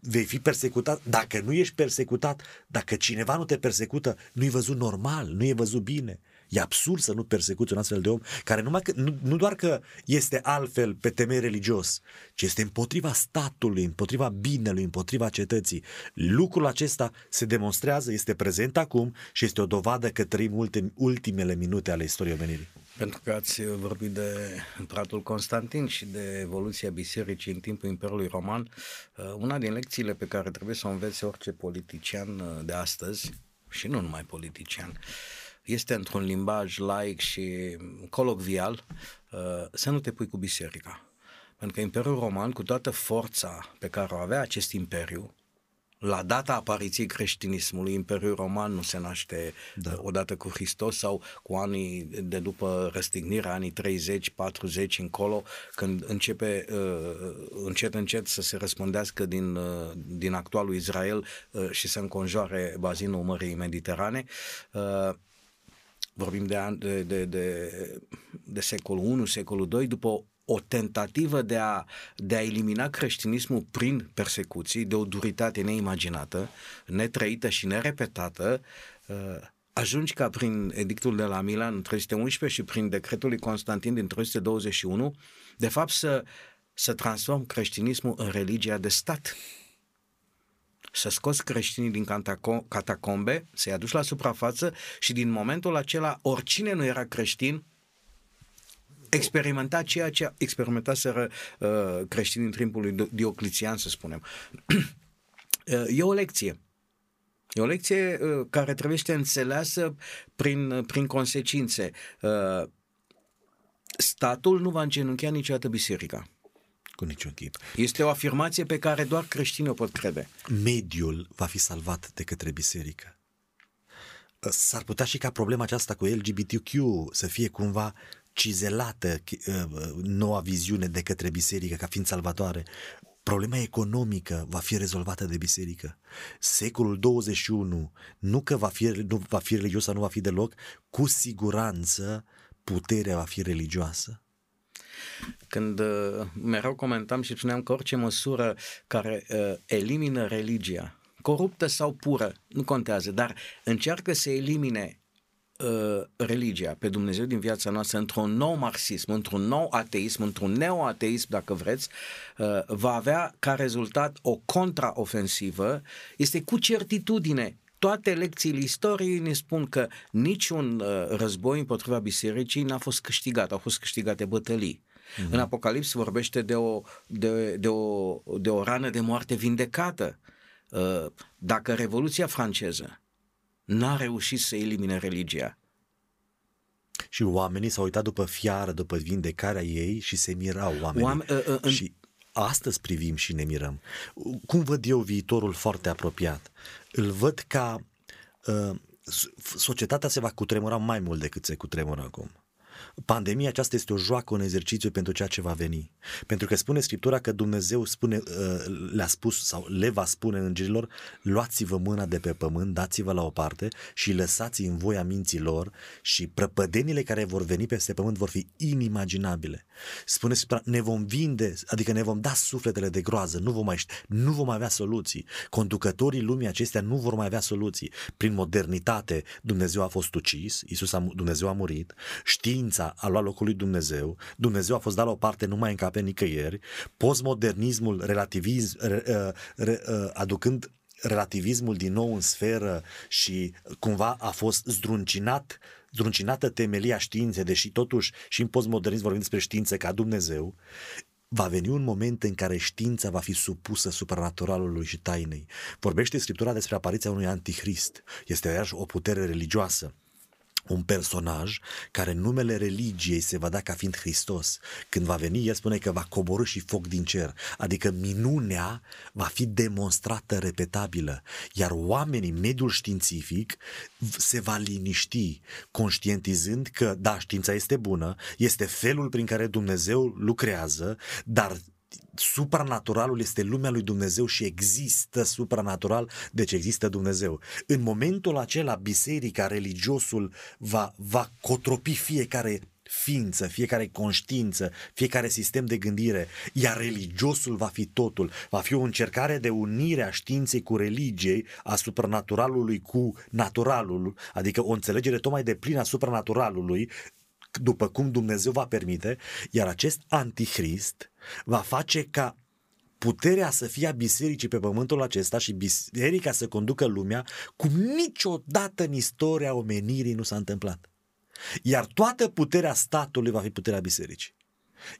vei fi persecutat. Dacă nu ești persecutat, dacă cineva nu te persecută, nu-i văzut normal, nu e văzut bine. E absurd să nu persecuți un astfel de om care numai că, nu, nu doar că este altfel pe temei religios, ci este împotriva statului, împotriva binelui, împotriva cetății. Lucrul acesta se demonstrează, este prezent acum și este o dovadă că trăim ultim, ultimele minute ale istoriei omenirii. Pentru că ați vorbit de împăratul Constantin și de evoluția bisericii în timpul Imperiului Roman, una din lecțiile pe care trebuie să o învețe orice politician de astăzi, și nu numai politician, este într-un limbaj laic și colocvial, să nu te pui cu biserica. Pentru că Imperiul Roman, cu toată forța pe care o avea acest imperiu, la data apariției creștinismului, Imperiul Roman nu se naște da. odată cu Hristos sau cu anii de după răstignirea, anii treizeci patruzeci încolo, când începe încet încet să se răspândească din, din actualul Israel și să înconjoare bazinul Mării Mediterane. Vorbim de, an, de, de, de, de secolul unu, secolul doi, după o, o tentativă de a, de a elimina creștinismul prin persecuții, de o duritate neimaginată, netrăită și nerepetată, ajungi ca prin edictul de la Milan în trei sute unsprezece și prin decretul lui Constantin din trei sute douăzeci și unu, de fapt să, să transform creștinismul în religia de stat. Să scoți creștinii din catacombe, să-i aduci la suprafață și din momentul acela oricine nu era creștin experimenta ceea ce experimentaseră uh, creștinii în timpul lui Diocletian, să spunem. E o lecție. E o lecție uh, care trebuie să înțeleasă prin, prin consecințe. Uh, statul nu va îngenunchea niciodată biserica. Cu niciun chip. Este o afirmație pe care doar creștinii o pot crede. Mediul va fi salvat de către biserică. S-ar putea și ca problema aceasta cu L G B T Q să fie cumva cizelată, noua viziune, de către biserică ca fiind salvatoare. Problema economică va fi rezolvată de biserică. Secolul douăzeci și unu, nu că va fi, nu va fi religios sau nu va fi deloc, cu siguranță puterea va fi religioasă. Când uh, mereu comentam și spuneam că orice măsură care uh, elimină religia coruptă sau pură, nu contează, dar încearcă să elimine uh, religia pe Dumnezeu din viața noastră într-un nou marxism, într-un nou ateism, într-un neo-ateism, dacă vreți, uh, va avea ca rezultat o contraofensivă. Este cu certitudine. Toate lecțiile istoriei ne spun că niciun război împotriva bisericii n-a fost câștigat, au fost câștigate bătălii. Uhum. În Apocalips vorbește de o, de, de, o, de o rană de moarte vindecată. Dacă Revoluția franceză n-a reușit să elimine religia. Și oamenii s-au uitat după fiară, după vindecarea ei și se mirau oamenii. Oam- în... Și astăzi privim și ne mirăm. Cum văd eu viitorul foarte apropiat? Îl văd ca uh, societatea se va cutremura mai mult decât se cutremură acum. Pandemia aceasta este o joacă, un exercițiu pentru ceea ce va veni. Pentru că spune Scriptura că Dumnezeu spune, uh, le-a spus sau le va spune îngerilor: luați-vă mâna de pe pământ, dați-vă la o parte și lăsați în voia minților, și prăpădenile care vor veni peste pământ vor fi inimaginabile. Spune Scriptura, ne vom vinde, adică ne vom da sufletele de groază, nu vom mai, nu vom mai avea soluții. Conducătorii lumii acestea nu vor mai avea soluții. Prin modernitate Dumnezeu a fost ucis, Iisus a, Dumnezeu a murit, știința a luat locul lui Dumnezeu, Dumnezeu a fost dat la o parte, nu mai încape nicăieri, postmodernismul, relativism, re, re, aducând relativismul din nou în sferă, și cumva a fost zdruncinat, zdruncinată temelia științei, deși totuși și în postmodernism vorbim despre știință ca Dumnezeu. Va veni un moment în care știința va fi supusă supranaturalului și tainei. Vorbește Scriptura despre apariția unui antichrist. Este iarăși o putere religioasă, un personaj care numele religiei se va da ca fiind Hristos. Când va veni, el spune că va coborî și foc din cer, adică minunea va fi demonstrată repetabilă, iar oamenii, mediul științific se va liniști, conștientizând că da, știința este bună, este felul prin care Dumnezeu lucrează, dar supranaturalul este lumea lui Dumnezeu și există supranatural, deci există Dumnezeu. În momentul acela, biserica, religiosul va, va cotropi fiecare ființă, fiecare conștiință, fiecare sistem de gândire, iar religiosul va fi totul. Va fi o încercare de unire a științei cu religiei, a supranaturalului cu naturalul, adică o înțelegere tocmai de plină a supranaturalului, după cum Dumnezeu va permite, iar acest antichrist va face ca puterea să fie a bisericii pe pământul acesta și biserica să conducă lumea cum niciodată în istoria omenirii nu s-a întâmplat. Iar toată puterea statului va fi puterea bisericii.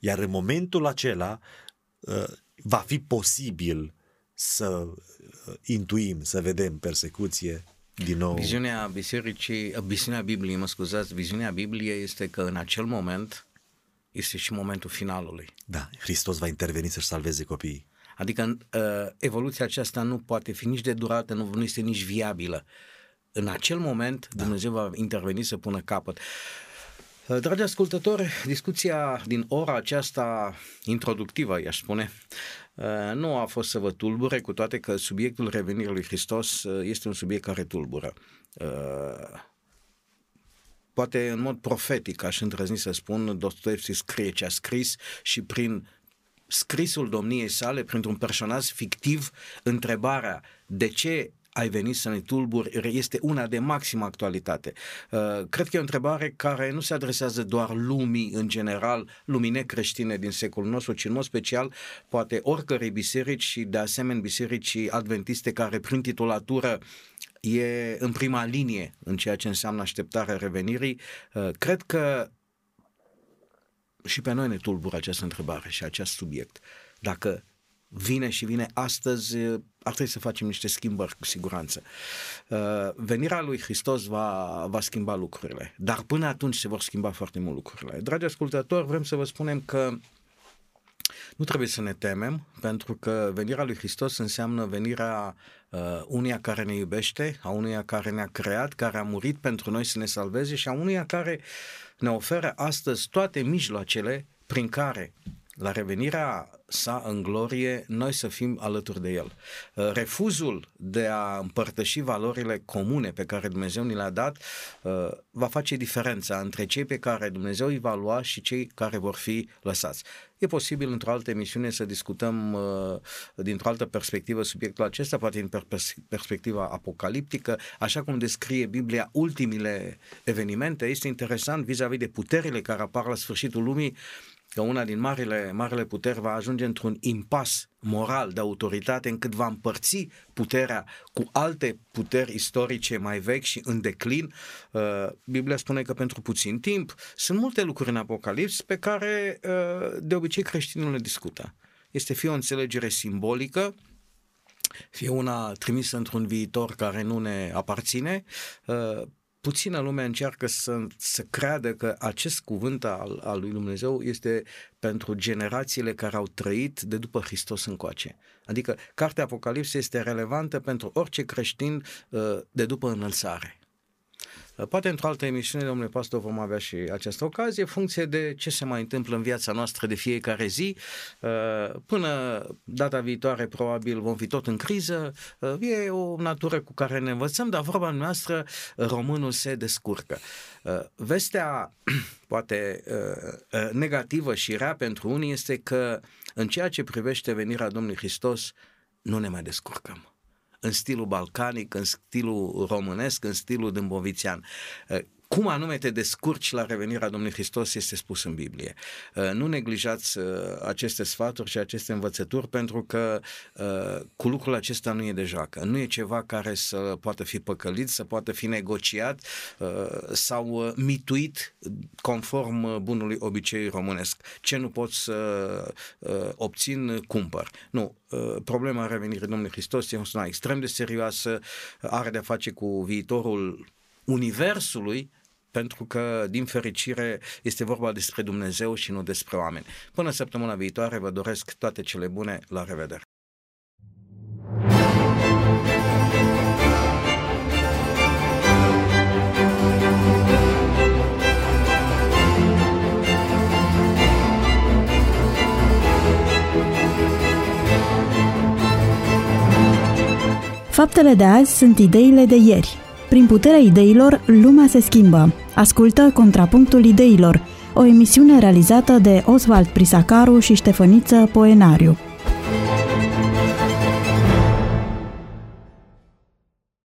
Iar în momentul acela va fi posibil să intuim, să vedem persecuție. Din nou. Viziunea bisericii, viziunea Bibliei, mă scuzați, viziunea Bibliei este că în acel moment este și momentul finalului. Da, Hristos va interveni să-și salveze copiii. Adică evoluția aceasta nu poate fi nici de durată, nu este nici viabilă. În acel moment, da, Dumnezeu va interveni să pună capăt. Dragi ascultători, discuția din ora aceasta introductivă, i-aș spune, nu a fost să vă tulbure, cu toate că subiectul revenirii lui Hristos este un subiect care tulbură. Poate în mod profetic, aș îndrăzni să spun, Dostoievski scrie ce a scris și prin scrisul domniei sale, printr-un personaj fictiv, întrebarea de ce ai venit să ne tulburi este una de maximă actualitate. Cred că e o întrebare care nu se adresează doar lumii în general, lumii necreștine din secolul nostru, ci în mod special poate oricărei biserici și de asemenea bisericii adventiste, care prin titulatură e în prima linie în ceea ce înseamnă așteptarea revenirii. Cred că și pe noi ne tulbură această întrebare și acest subiect. Dacă vine și vine astăzi, ar trebui să facem niște schimbări, cu siguranță. Venirea lui Hristos va, va schimba lucrurile, dar până atunci se vor schimba foarte mult lucrurile. Dragi ascultători, vrem să vă spunem că nu trebuie să ne temem, pentru că venirea lui Hristos înseamnă venirea uh, unuia care ne iubește, a unuia care ne-a creat, care a murit pentru noi să ne salveze, și a unuia care ne oferă astăzi toate mijloacele prin care la revenirea sa în glorie, noi să fim alături de el. Refuzul de a împărtăși valorile comune pe care Dumnezeu ni le-a dat va face diferența între cei pe care Dumnezeu îi va lua și cei care vor fi lăsați. E posibil într-o altă emisiune să discutăm dintr-o altă perspectivă subiectul acesta, poate din perspectiva apocaliptică, așa cum descrie Biblia ultimile evenimente. Este interesant vis-a-vis de puterile care apar la sfârșitul lumii, că una din marile, marile puteri va ajunge într-un impas moral de autoritate, încât va împărți puterea cu alte puteri istorice mai vechi și în declin. Biblia spune că pentru puțin timp. Sunt multe lucruri în Apocalips pe care de obicei creștinii nu le discută. Este fie o înțelegere simbolică, fie una trimisă într-un viitor care nu ne aparține. Puțină lume încearcă să, să creadă că acest cuvânt al, al lui Dumnezeu este pentru generațiile care au trăit de după Hristos încoace. Adică cartea Apocalipsei este relevantă pentru orice creștin de după înălțare. Poate într-o altă emisiune, domnule pastor, vom avea și această ocazie, funcție de ce se mai întâmplă în viața noastră de fiecare zi. Până data viitoare, probabil, vom fi tot în criză. E o natură cu care ne învățăm, dar vorba noastră, românul se descurcă. Vestea, poate, negativă și rea pentru unii este că, în ceea ce privește venirea Domnului Hristos, nu ne mai descurcăm. În stilul balcanic, în stilul românesc, în stilul dâmbovițean. Cum anume te descurci la revenirea Domnului Hristos este spus în Biblie. Nu neglijați aceste sfaturi și aceste învățături, pentru că cu lucrul acesta nu e de joacă. Nu e ceva care să poată fi păcălit, să poată fi negociat sau mituit conform bunului obicei românesc. Ce nu pot să obțin, cumpăr. Nu. Problema revenirii Domnului Hristos este una extrem de serioasă, are de-a face cu viitorul universului, pentru că, din fericire, este vorba despre Dumnezeu și nu despre oameni. Până săptămâna viitoare, vă doresc toate cele bune, la revedere! Faptele de azi sunt ideile de ieri. Prin puterea ideilor, lumea se schimbă. Ascultă Contrapunctul Ideilor, o emisiune realizată de Oswald Prisacaru și Ștefăniță Poenariu.